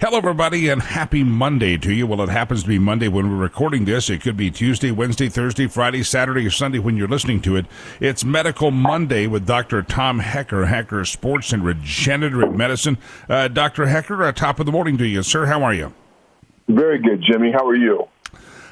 Hello, everybody, and happy Monday to you. Well, it happens to be Monday when we're recording this. It could be Tuesday, Wednesday, Thursday, Friday, Saturday, or Sunday when you're listening to it. It's Medical Monday with Dr. Tom Hecker, Hecker Sports and Regenerative Medicine. Dr. Hecker, top of the morning to you, sir. How are you? Very good, Jimmy. How are you?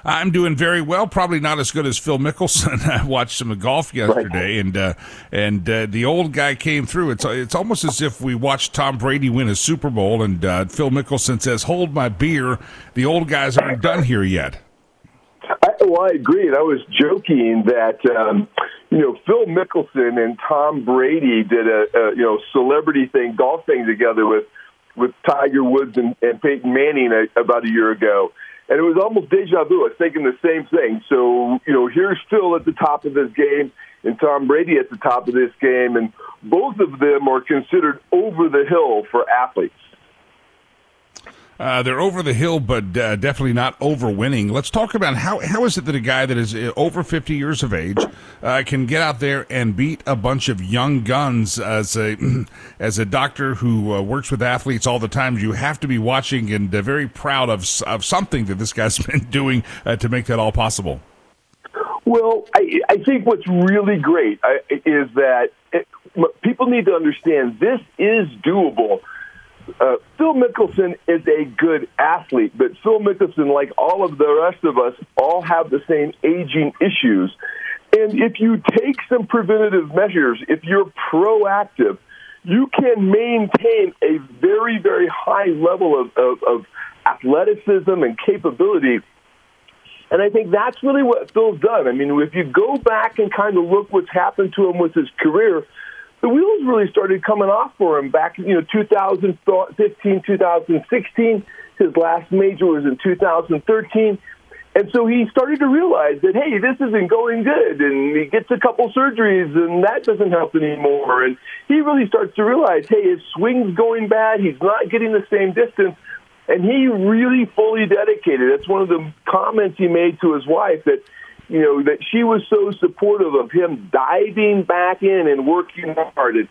I'm doing very well. Probably not as good as Phil Mickelson. I watched some golf yesterday, and the old guy came through. It's almost as if we watched Tom Brady win a Super Bowl, and Phil Mickelson says, "Hold my beer. The old guys aren't done here yet." Well, I agree. And I was joking that Phil Mickelson and Tom Brady did a celebrity thing, golf thing together with Tiger Woods and Peyton Manning about a year ago. And it was almost deja vu. I was thinking the same thing. So, here's Phil at the top of this game and Tom Brady at the top of this game, and both of them are considered over the hill for athletes. They're over the hill, but definitely not over winning. Let's talk about how is it that a guy that is over 50 years of age can get out there and beat a bunch of young guns. As a doctor who works with athletes all the time, you have to be watching and very proud of something that this guy's been doing to make that all possible. Well, I think what's really great is that people need to understand this is doable. Phil Mickelson is a good athlete, but Phil Mickelson, like all of the rest of us, all have the same aging issues. And if you take some preventative measures, if you're proactive, you can maintain a very, very high level of athleticism and capability. And I think that's really what Phil's done. I mean, if you go back and kind of look what's happened to him with his career, the wheels really started coming off for him back, 2015, 2016. His last major was in 2013. And so he started to realize that, hey, this isn't going good. And he gets a couple surgeries, and that doesn't help anymore. And he really starts to realize, hey, his swing's going bad. He's not getting the same distance. And he really fully dedicated. That's one of the comments he made to his wife, that that she was so supportive of him diving back in and working hard and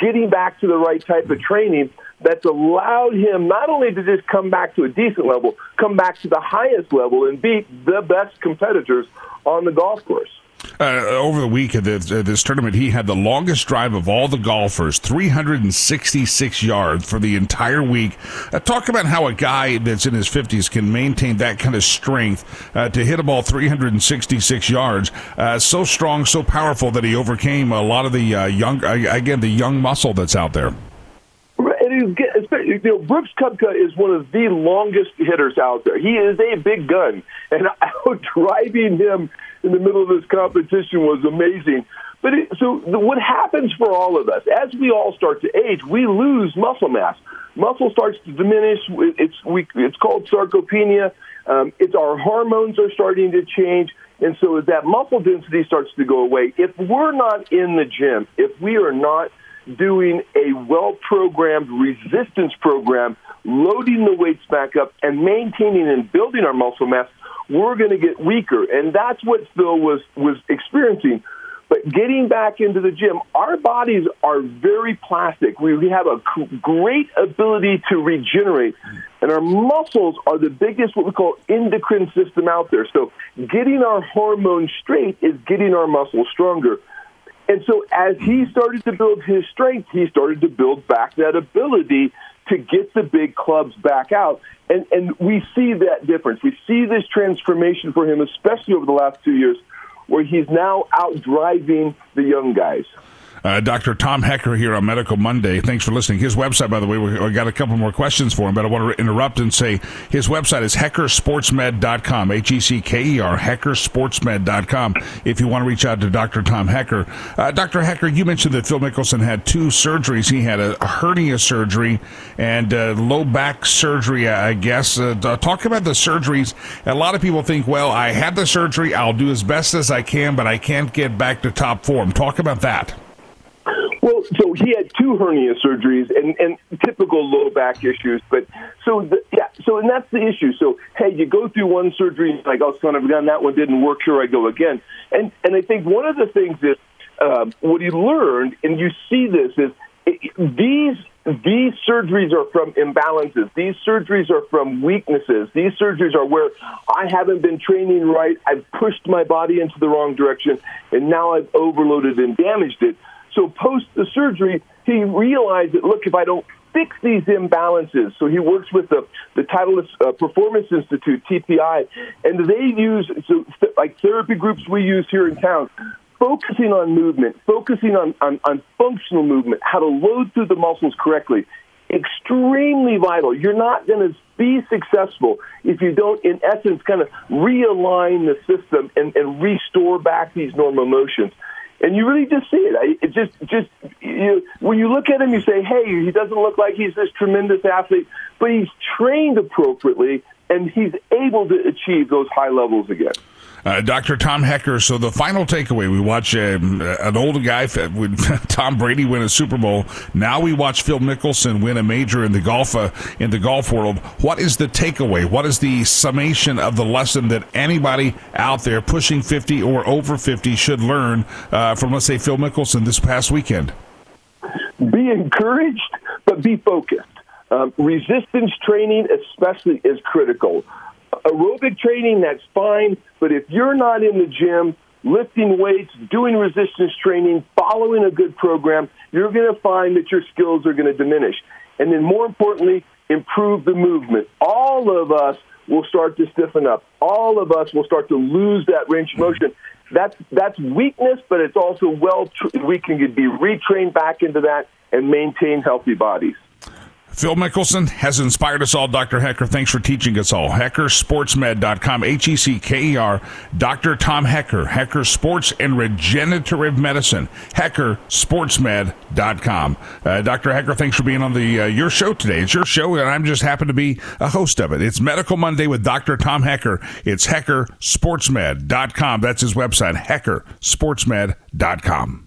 getting back to the right type of training that's allowed him not only to just come back to a decent level, come back to the highest level and beat the best competitors on the golf course. Over the week of this tournament, he had the longest drive of all the golfers, 366 yards for the entire week. Talk about how a guy that's in his 50s can maintain that kind of strength to hit a ball 366 yards. So strong, so powerful that he overcame a lot of the young muscle that's out there. Brooks Koepka is one of the longest hitters out there. He is a big gun, and outdriving him in the middle of this competition was amazing. But what happens for all of us, as we all start to age, we lose muscle mass. Muscle starts to diminish. It's called sarcopenia. It's our hormones are starting to change. And so as that muscle density starts to go away, if we're not in the gym, if we are not doing a well-programmed resistance program, loading the weights back up and maintaining and building our muscle mass, we're going to get weaker. And that's what Phil was experiencing. But getting back into the gym, our bodies are very plastic. We have a great ability to regenerate. And our muscles are the biggest, what we call, endocrine system out there. So getting our hormones straight is getting our muscles stronger. And so as he started to build his strength, he started to build back that ability to get the big clubs back out. And we see that difference. We see this transformation for him, especially over the last 2 years, where he's now out driving the young guys. Dr. Tom Hecker here on Medical Monday. Thanks for listening. His website, by the way, we got a couple more questions for him, but I want to interrupt and say his website is HeckerSportsMed.com, HECKER, HeckerSportsMed.com, if you want to reach out to Dr. Tom Hecker. Dr. Hecker, you mentioned that Phil Mickelson had two surgeries. He had a hernia surgery and low back surgery, I guess. Talk about the surgeries. A lot of people think, well, I had the surgery, I'll do as best as I can, but I can't get back to top form. Talk about that. Well, so he had two hernia surgeries and typical low back issues. But and that's the issue. So, hey, you go through one surgery, and like, oh, son, I've done that one, didn't work, sure, I go again. And I think one of the things is what he learned, and you see this, is these surgeries are from imbalances. These surgeries are from weaknesses. These surgeries are where I haven't been training right, I've pushed my body into the wrong direction, and now I've overloaded and damaged it. So post the surgery, he realized that, look, if I don't fix these imbalances, so he works with the Titleist Performance Institute, TPI, and they use, like therapy groups we use here in town, focusing on movement, focusing on functional movement, how to load through the muscles correctly, extremely vital. You're not going to be successful if you don't, in essence, kind of realign the system and restore back these normal motions. And you really just see it. It just when you look at him, you say, hey, he doesn't look like he's this tremendous athlete, but he's trained appropriately, and he's able to achieve those high levels again. Dr. Tom Hecker, so the final takeaway, we watch an old guy, Tom Brady, win a Super Bowl. Now we watch Phil Mickelson win a major in the golf world. What is the takeaway? What is the summation of the lesson that anybody out there pushing 50 or over 50 should learn from, let's say, Phil Mickelson this past weekend? Be encouraged, but be focused. Resistance training especially is critical. Aerobic training, that's fine, but if you're not in the gym, lifting weights, doing resistance training, following a good program, you're going to find that your skills are going to diminish. And then more importantly, improve the movement. All of us will start to stiffen up. All of us will start to lose that range of motion. That's weakness, but it's also we can be retrained back into that and maintain healthy bodies. Phil Mickelson has inspired us all. Dr. Hecker, thanks for teaching us all. HeckerSportsMed.com, HECKER, Dr. Tom Hecker, Hecker Sports and Regenerative Medicine, HeckerSportsMed.com. Dr. Hecker, thanks for being on your show today. It's your show, and I'm just happen to be a host of it. It's Medical Monday with Dr. Tom Hecker. It's HeckerSportsMed.com. That's his website, HeckerSportsMed.com.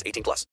18+.